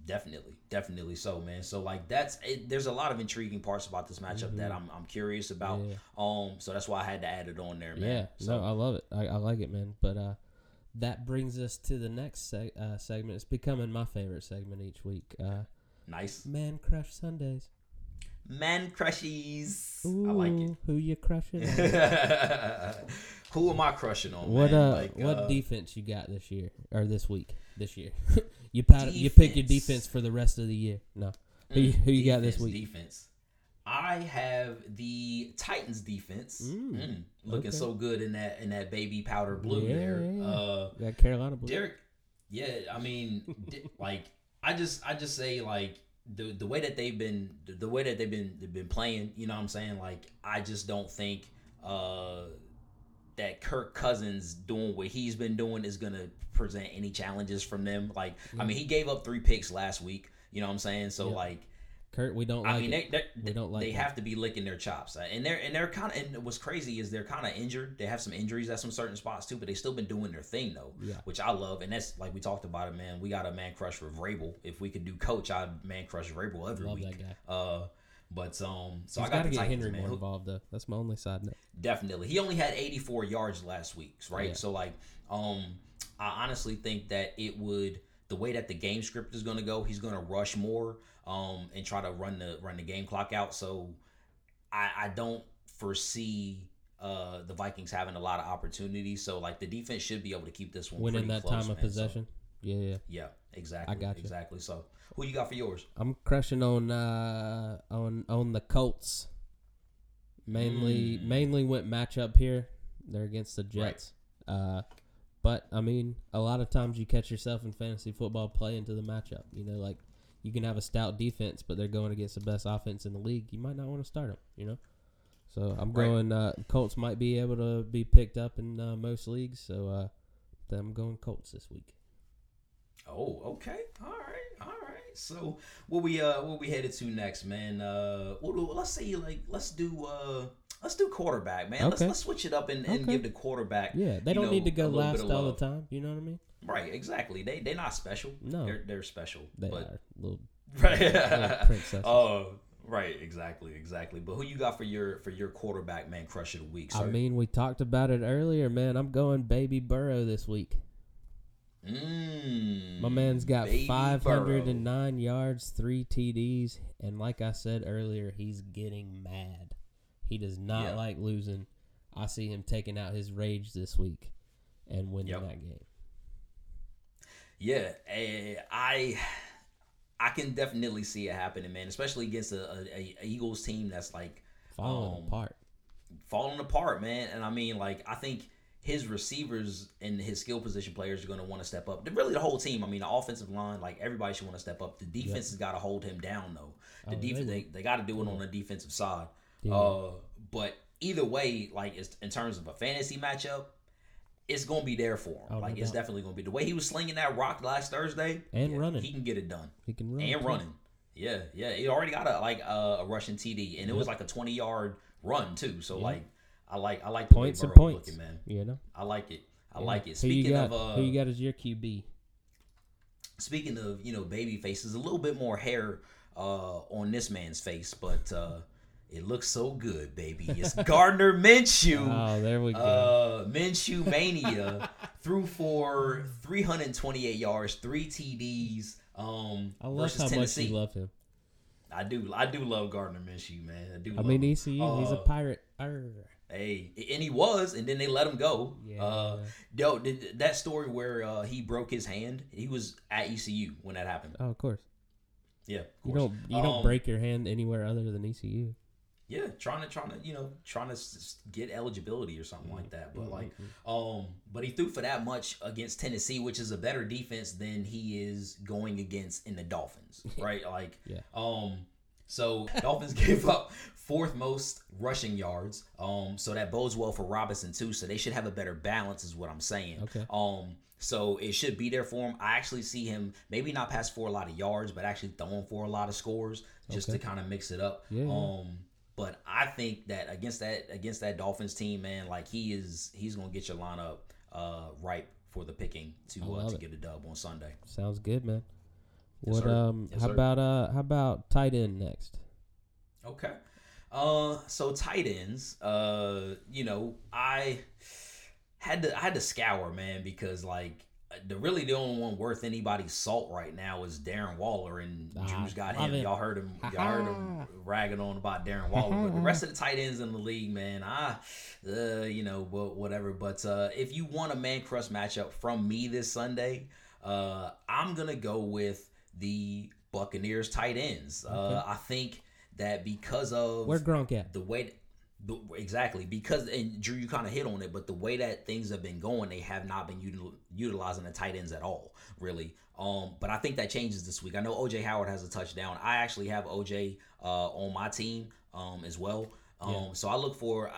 Definitely so, man. So that's it. There's a lot of intriguing parts about this matchup that I'm curious about. Yeah. So that's why I had to add it on there, man. Yeah, so I love it. I like it, man. But that brings us to the next segment. It's becoming my favorite segment each week. Nice. Man Crush Sundays. Man crushies. Ooh, I like it. Who you crushing on? Who am I crushing on? What man? What defense you got this year or this week? This year, you pick your defense for the rest of the year. No, who you got this week? Defense. I have the Titans defense looking so good in that baby powder blue there. That Carolina blue. Derek. Yeah, I just say The way that they've been playing, you know what I'm saying? I just don't think that Kirk Cousins doing what he's been doing is gonna present any challenges from them. He gave up 3 picks last week. You know what I'm saying? So Kirk, we don't. They have to be licking their chops, and they're kind of. And what's crazy is they're kind of injured. They have some injuries at some certain spots too, but they still been doing their thing though, which I love. And that's we talked about it, man. We got a man crush for Rabel. If we could do coach, I'd man crush Rabel every week. Love that guy. So I got to get Henry more involved though. That's my only side note. Definitely, he only had 84 yards last week, right? Yeah. So I honestly think that it would. The way that the game script is going to go, he's going to rush more and try to run the game clock out. So I don't foresee the Vikings having a lot of opportunities. So the defense should be able to keep this one winning that close, time of possession. So, yeah, exactly. I got you. Exactly. So who you got for yours? I'm crushing on the Colts. Mainly went matchup here. They're against the Jets. Right. But, I mean, a lot of times you catch yourself in fantasy football playing to the matchup. You know, like, you can have a stout defense, but they're going against the best offense in the league. You might not want to start them, you know? So, I'm going Colts might be able to be picked up in most leagues. So, I'm going Colts this week. Oh, okay. All right. So, what we headed to next, man? Let's do quarterback, man. Okay. Let's switch it up and give the quarterback. Yeah, they don't need to go last all the time. You know what I mean? Right, exactly. They're not special. No, they're special. They are little princesses. Oh, right, exactly. But who you got for your quarterback, man? Crush of the week. Sir? I mean, we talked about it earlier, man. I'm going Baby Burrow this week. My man's got 509 yards, 3 TDs, and like I said earlier, he's getting mad. He does not like losing. I see him taking out his rage this week and winning that game. Yeah, I can definitely see it happening, man, especially against a Eagles team that's like falling apart, man. And I mean, like, I think his receivers and his skill position players are going to want to step up. Really, the whole team. I mean, the offensive line, like, everybody should want to step up. The defense has got to hold him down, though. The defense, they got to do it on the defensive side. Yeah. But either way, like, it's, in terms of a fantasy matchup, it's going to be there for him. It's definitely going to be. The way he was slinging that rock last Thursday. And running. He can get it done. He can run. And running. Yeah, yeah. He already got a rushing TD, and it was like a 20-yard run, too. So, I like the points way Burrow points. Looking, man. You know? I like it. I like it. Who you got as your QB? Speaking of, baby faces, a little bit more hair on this man's face, but it looks so good, baby. It's Gardner Minshew. Oh, there we go. Minshew Mania threw for 328 yards, 3 TDs I love versus how Tennessee. Much you love him. I do love Gardner Minshew, man. I mean, ECU, he's a pirate. Arr. Hey, and he was, and then they let him go. Yeah. That story where he broke his hand, he was at ECU when that happened. Oh, of course. Yeah, of course. You don't break your hand anywhere other than ECU. Yeah, trying to get eligibility or something like that. But but he threw for that much against Tennessee, which is a better defense than he is going against in the Dolphins, right? So Dolphins gave up fourth most rushing yards. So that bodes well for Robinson too. So they should have a better balance, is what I'm saying. Okay. So it should be there for him. I actually see him maybe not pass for a lot of yards, but actually throwing for a lot of scores just to kind of mix it up. Yeah. But I think that against that Dolphins team, man, like he's gonna get your lineup ripe for the picking to get a dub on Sunday. Sounds good, man. What how about tight end next? Okay. So tight ends, I had to scour, man, because like the only one worth anybody's salt right now is Darren Waller, and Drew's got him. Y'all heard him ragging on about Darren Waller, but the rest of the tight ends in the league, man, whatever. But if you want a man crush matchup from me this Sunday, I'm gonna go with the Buccaneers tight ends. Okay. I think that because of where Gronk at the way. Exactly, because, and Drew, you kind of hit on it, but the way that things have been going, they have not been utilizing the tight ends at all, really. But I think that changes this week. I know O.J. Howard has a touchdown. I actually have O.J. On my team as well. So I look for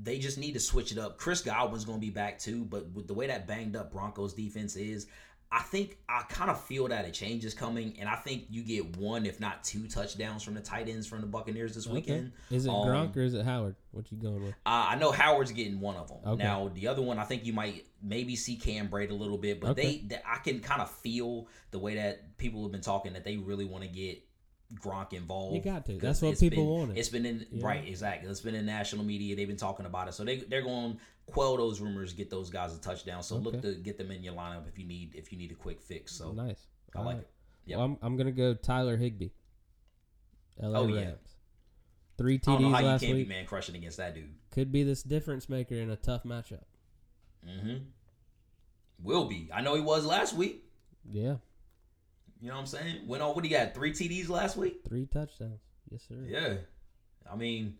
they just need to switch it up. Chris Godwin's going to be back too, but with the way that banged up Broncos defense is, I think I kind of feel that a change is coming, and I think you get one, if not two, touchdowns from the tight ends from the Buccaneers this weekend. Is it Gronk or is it Howard? What you going with? I know Howard's getting one of them. Okay. Now, the other one, I think you might maybe see Cam Braid a little bit, but I can kind of feel the way that people have been talking that they really want to get Gronk involved. You got to. That's what people wanted. It's been in right, exactly. It's been in national media. They've been talking about it, so they're going to quell those rumors, get those guys a touchdown. So look to get them in your lineup if you need a quick fix. So nice, I like it. Yeah, well, I'm gonna go Tyler Higbee. LA Rams. Yeah, 3 TDs last week. I don't know how you can't be man crushing against that dude. Could be this difference maker in a tough matchup. Mm-hmm. Will be. I know he was last week. Yeah. You know what I'm saying? Went on, what he got, 3 TDs last week? 3 touchdowns. Yes, sir. Yeah. I mean,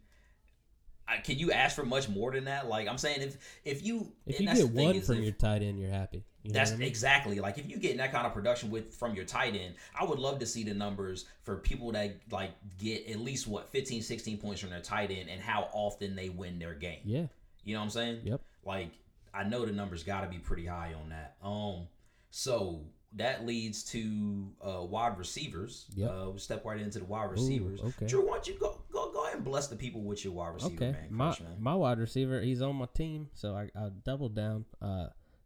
Can you ask for much more than that? Like I'm saying, if you get one from your tight end, you're happy. You know that's what I mean? Exactly. Like if you get that kind of production from your tight end, I would love to see the numbers for people that like get at least 15, 16 points from their tight end and how often they win their game. Yeah. You know what I'm saying? Yep. Like I know the numbers got to be pretty high on that. So that leads to wide receivers. Yep. We'll step right into the wide receivers. Ooh, okay. Drew, why don't you go ahead and bless the people with your wide receiver, okay. My wide receiver, he's on my team, so I'll double down.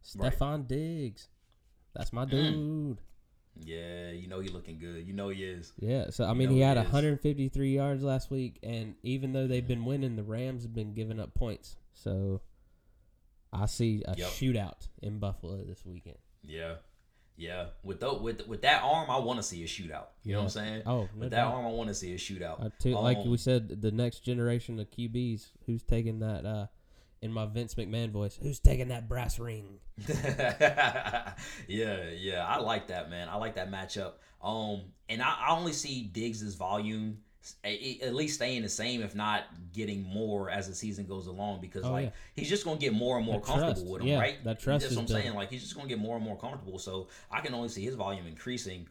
Stefon Diggs. That's my dude. Yeah, you know he's looking good. You know he is. Yeah, so, I mean, he had 153 yards last week, and even though they've been winning, the Rams have been giving up points. So, I see a shootout in Buffalo this weekend. Yeah. Yeah, with that arm, I want to see a shootout. You know what I'm saying? Oh, with that arm, I want to see a shootout. Like we said, the next generation of QBs, who's taking that? In my Vince McMahon voice, who's taking that brass ring? yeah, I like that, man. I like that matchup. And I only see Diggs' volume at least staying the same, if not getting more as the season goes along, because he's just gonna get more and more comfortable with him, right? That trust. That's what I'm saying. Like he's just gonna get more and more comfortable. So I can only see his volume increasing.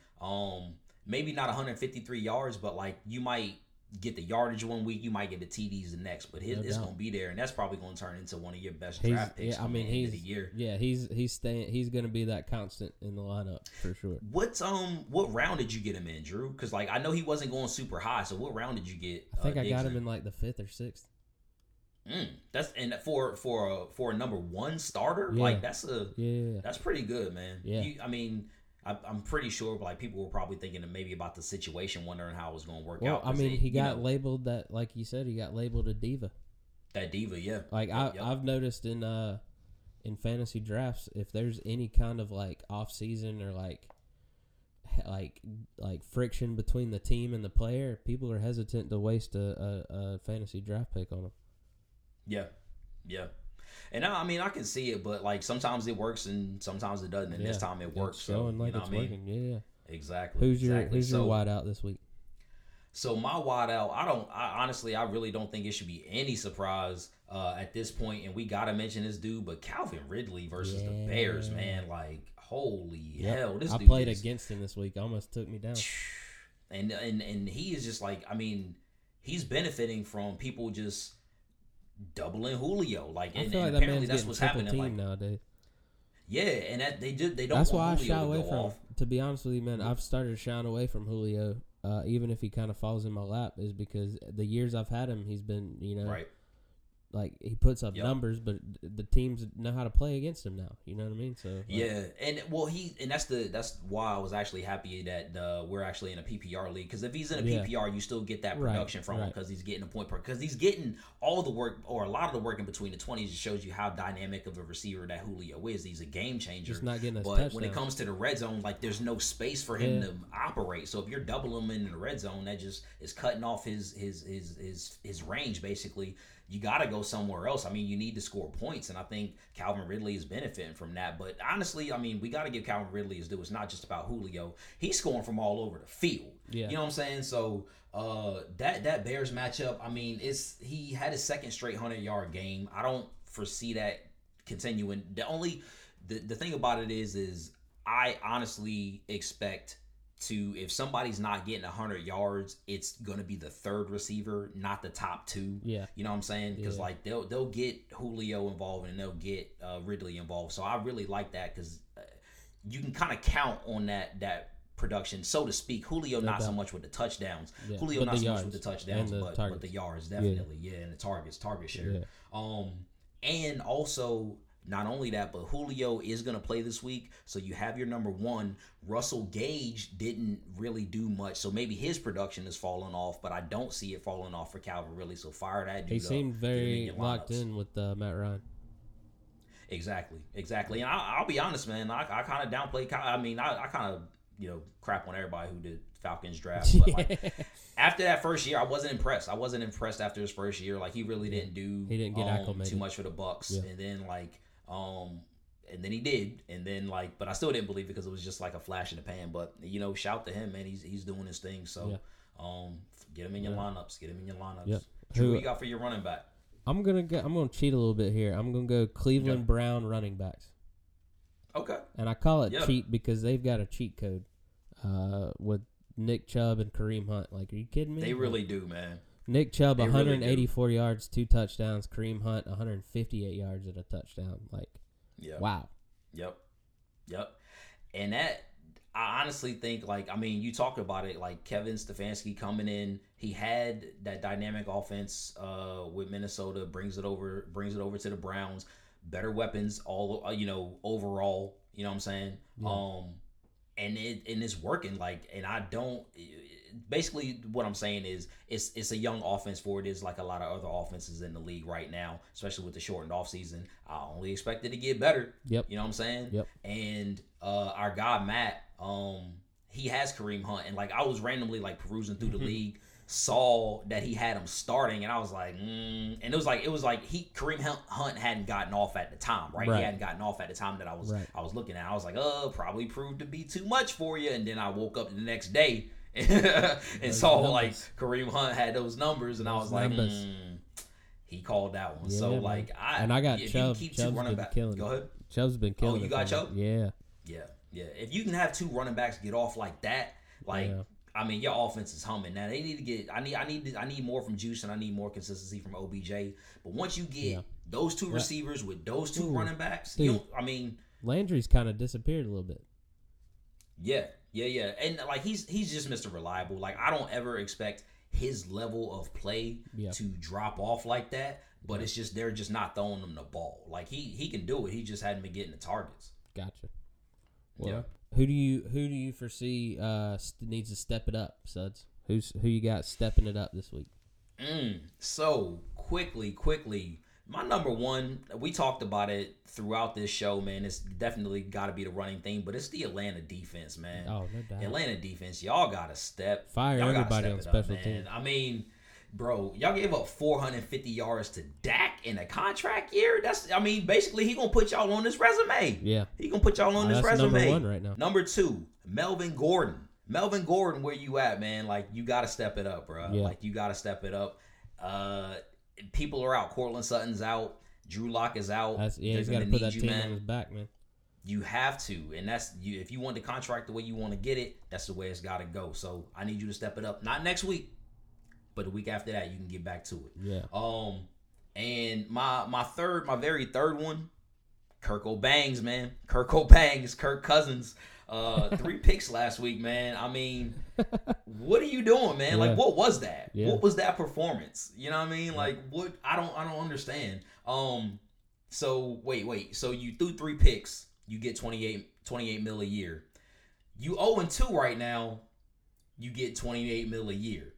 Maybe not 153 yards, but like you might get the yardage one week, you might get the TDs the next, but it's gonna be there, and that's probably gonna turn into one of your best draft picks. Yeah, I mean, he's the year. Yeah, he's staying. He's gonna be that constant in the lineup for sure. What round did you get him in, Drew? Because like I know he wasn't going super high. So what round did you get? I think I got him in like the 5th or 6th. That's and for a number one starter, like that's pretty good, man. Yeah, I mean. I'm pretty sure, like people were probably thinking maybe about the situation, wondering how it was going to work out. I mean, he got labeled that, like you said, he got labeled a diva. That diva, yeah. Like I've noticed in fantasy drafts, if there's any kind of like off season or like friction between the team and the player, people are hesitant to waste a fantasy draft pick on them. Yeah, yeah. And I mean, I can see it, but like sometimes it works and sometimes it doesn't. And this time it works. So, like you know what I mean? Working. Yeah, exactly. Who's your wide out this week? So my wide out, I really don't think it should be any surprise at this point. And we gotta mention this dude, but Calvin Ridley versus the Bears, man. Like holy hell, this dude. I played against him this week. Almost took me down. And he is just like, I mean, he's benefiting from people just doubling Julio, and apparently that's what's happening like nowadays. Yeah, and that they don't. That's want why Julio I shy away to go from. Off. To be honest with you, man, I've started shying away from Julio, even if he kind of falls in my lap, is because the years I've had him, he's been, like he puts up numbers, but the teams know how to play against him now. You know what I mean? So that's why I was actually happy that we're actually in a PPR league, because if he's in a PPR, you still get that production from him, because he's getting a point per, because he's getting all the work or a lot of the work in between the 20s. It shows you how dynamic of a receiver that Julio is. He's a game changer. He's not getting but when it comes to the red zone, like there's no space for him to operate. So if you're doubling him in the red zone, that just is cutting off his range basically. You got to go somewhere else. I mean, you need to score points, and I think Calvin Ridley is benefiting from that. But honestly, I mean, we got to give Calvin Ridley his due. It's not just about Julio. He's scoring from all over the field. Yeah. You know what I'm saying? So that Bears matchup, I mean, he had his second straight 100-yard game. I don't foresee that continuing. The thing about it is I honestly expect if somebody's not getting 100 yards, it's going to be the third receiver, not the top two. Yeah. You know what I'm saying? Because like they'll get Julio involved and they'll get Ridley involved. So I really like that, because you can kind of count on that production, so to speak. Julio not so much with the touchdowns. Yeah. Julio not so much with the touchdowns, but the yards definitely. Yeah, and the target share. Yeah. And also, not only that, but Julio is going to play this week, so you have your number one. Russell Gage didn't really do much, so maybe his production is falling off, but I don't see it falling off for Calvin Ridley, so fire that dude up. He seemed very locked in with Matt Ryan. Exactly. And I'll be honest, man, I kind of downplayed. I mean, I kind of crap on everybody who did Falcons draft, but after that first year, I wasn't impressed after his first year. Like he didn't get acclimated too much for the Bucks, and then and then he did, and then but I still didn't believe it, because it was just like a flash in the pan. But shout to him, man. He's doing his thing. So get him in your lineups. Yep. Drew, who you got for your running back? I'm gonna cheat a little bit here. I'm gonna go Cleveland Brown running backs. Okay. And I call it cheat because they've got a cheat code with Nick Chubb and Kareem Hunt. Like, are you kidding me? They really do, man. Nick Chubb, 184 yards, 2 touchdowns. Kareem Hunt, 158 yards and a touchdown. Like, wow. Yep. And that, I honestly think, like, I mean, you talk about it, like, Kevin Stefanski coming in, he had that dynamic offense with Minnesota, brings it over to the Browns, better weapons, all, overall, you know what I'm saying? Yeah. And it's working, like, and I don't. Basically, what I'm saying is, it's a young offense for it is like a lot of other offenses in the league right now, especially with the shortened offseason. I only expect it to get better. Yep. You know what I'm saying? Yep. And our guy Matt, he has Kareem Hunt, and like I was randomly like perusing through the league, saw that he had him starting, and I was like, and it was like Kareem Hunt hadn't gotten off at the time, right? He hadn't gotten off at the time that I was looking at. I was like, probably proved to be too much for you. And then I woke up the next day and saw numbers. Like Kareem Hunt had those numbers, and I was like, he called that one. Yeah, so man. Like I got Chubb. Chubb's been killing. Go ahead. Chubb's been killing. Oh, you got Chubb? Yeah. If you can have two running backs get off like that, like. Yeah. I mean, your offense is humming. Now they need to get. I need more from Juice, and I need more consistency from OBJ. But once you get those two receivers with those two running backs, Landry's kind of disappeared a little bit. Yeah, and like he's just Mr. Reliable. Like I don't ever expect his level of play to drop off like that. But it's just they're just not throwing him the ball. Like he can do it. He just hadn't been getting the targets. Gotcha. Well, yeah. Who do you foresee needs to step it up, Suds? Who you got stepping it up this week? So quickly, my number one. We talked about it throughout this show, man. It's definitely got to be the running thing, but it's the Atlanta defense, man. Oh, no doubt. Atlanta defense, y'all got to step. Fire everybody on special teams. I mean. Bro, y'all gave up 450 yards to Dak in a contract year? Basically, he going to put y'all on his resume. Yeah. He going to put y'all on his resume. Number one right now. Number two, Melvin Gordon. Melvin Gordon, where you at, man? Like, you got to step it up, bro. Yeah. Like, you got to step it up. People are out. Cortland Sutton's out. Drew Lock is out. He's got to put that team on his back, man. You have to, and if you want the contract the way you want to get it, that's the way it's got to go. So, I need you to step it up. Not next week. But the week after that, you can get back to it. Yeah. And my very third one, Kirk O'Bangs, Kirk Cousins. 3 picks last week, man. I mean, what are you doing, man? Yeah. Like, what was that? Yeah. What was that performance? You know what I mean? Like, what? I don't understand. So wait. So you threw 3 picks, you get 28 mil a year. You 0-2 right now. You get 28 mil a year.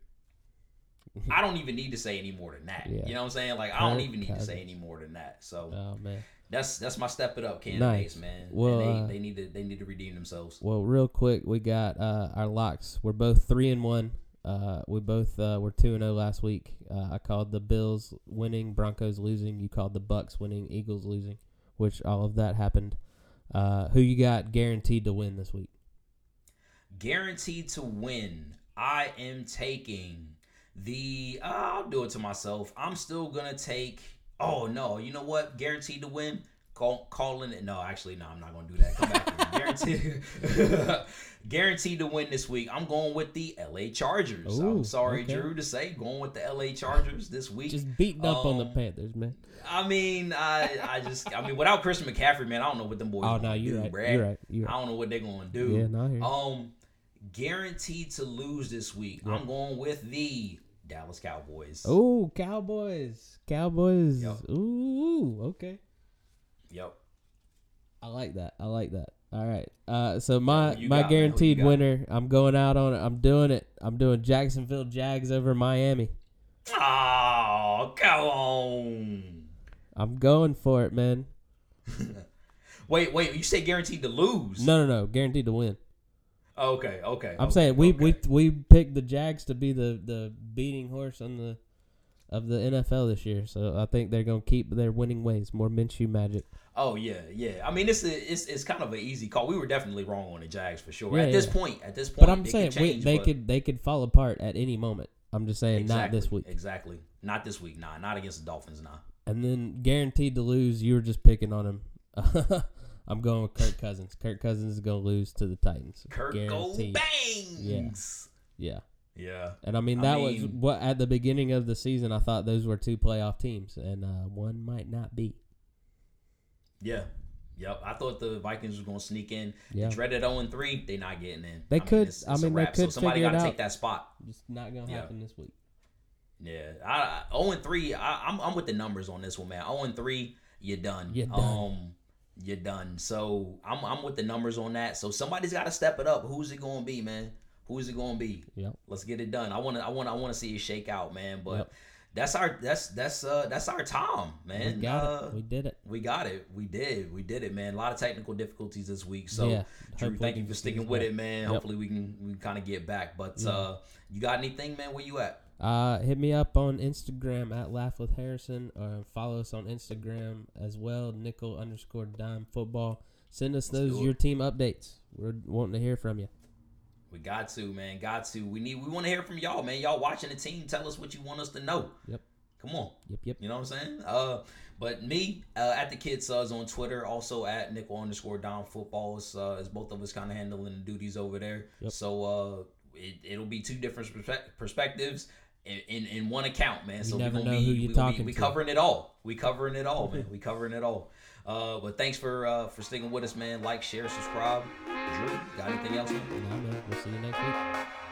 I don't even need to say any more than that. Yeah. You know what I'm saying? Like, I don't even need to say any more than that. So, man. That's my step it up candidates, man. Well, and they need to redeem themselves. Well, real quick, we got our locks. We're both 3-1. We both were 2-0 last week. I called the Bills winning, Broncos losing. You called the Bucks winning, Eagles losing, which all of that happened. Who you got guaranteed to win this week? Guaranteed to win. I am taking... I'll do it to myself. I'm still gonna take. Oh no, you know what? Guaranteed to win. Calling it. No, actually, no. I'm not gonna do that. Come back here. Guaranteed to win this week. I'm going with the LA Chargers. Ooh, I'm sorry, okay. Drew, to say going with the LA Chargers this week. Just beating up on the Panthers, man. I mean, I mean, without Christian McCaffrey, man, I don't know what them boys. Oh no, you're right. I don't know what they're gonna do. Yeah, no. Here. Guaranteed to lose this week. Yep. I'm going with the Dallas Cowboys. Oh, Cowboys. Yep. Ooh, okay. Yep. I like that. All right. So my guaranteed winner, I'm going out on it. I'm doing it. I'm doing Jacksonville Jags over Miami. Oh, come on. I'm going for it, man. Wait. You said guaranteed to lose. No. Guaranteed to win. Okay. I'm saying we picked the Jags to be the beating horse of the NFL this year, so I think they're gonna keep their winning ways. More Minshew magic. Oh yeah. I mean, it's kind of an easy call. We were definitely wrong on the Jags for sure. At this point, but I'm saying they could fall apart at any moment. I'm just saying exactly, not this week. Exactly. Not this week, nah. Not against the Dolphins, nah. And then guaranteed to lose, you were just picking on him. I'm going with Kirk Cousins. Kirk Cousins is going to lose to the Titans. Kirk guaranteed. Go bangs! Yeah. And, I mean, was what at the beginning of the season, I thought those were two playoff teams, and one might not be. Yeah. Yep. I thought the Vikings were going to sneak in. Yeah. The dreaded 0-3, they're not getting in. They could. So somebody got to take that spot. It's not going to happen this week. Yeah. 0-3, I'm with the numbers on this one, man. 0-3, you're done. You're done. So I'm with the numbers on that. So somebody's got to step it up. Who's it going to be, man? Who's it gonna be? Yep. Let's get it done. I wanna see it shake out, man. But that's our time, man. We did it, man. A lot of technical difficulties this week. So Drew, thank you for sticking with it, man. Yep. Hopefully we can kinda get back. But you got anything, man? Where you at? Hit me up on Instagram at Laugh with Harrison, or follow us on Instagram as well, nickel_dime football. Send us your team updates. We're wanting to hear from you. We got to, man. We want to hear from y'all, man. Y'all watching the team. Tell us what you want us to know. Yep. Come on. Yep. You know what I'm saying? But me, at the Kid Subs on Twitter, also at nickel_down football. It's both of us kind of handling the duties over there. Yep. So it'll be two different perspectives in one account, man. So we're covering it all, man. But thanks for sticking with us, man. Like, share, subscribe. Drew, got anything else? No, man. We'll see you next week.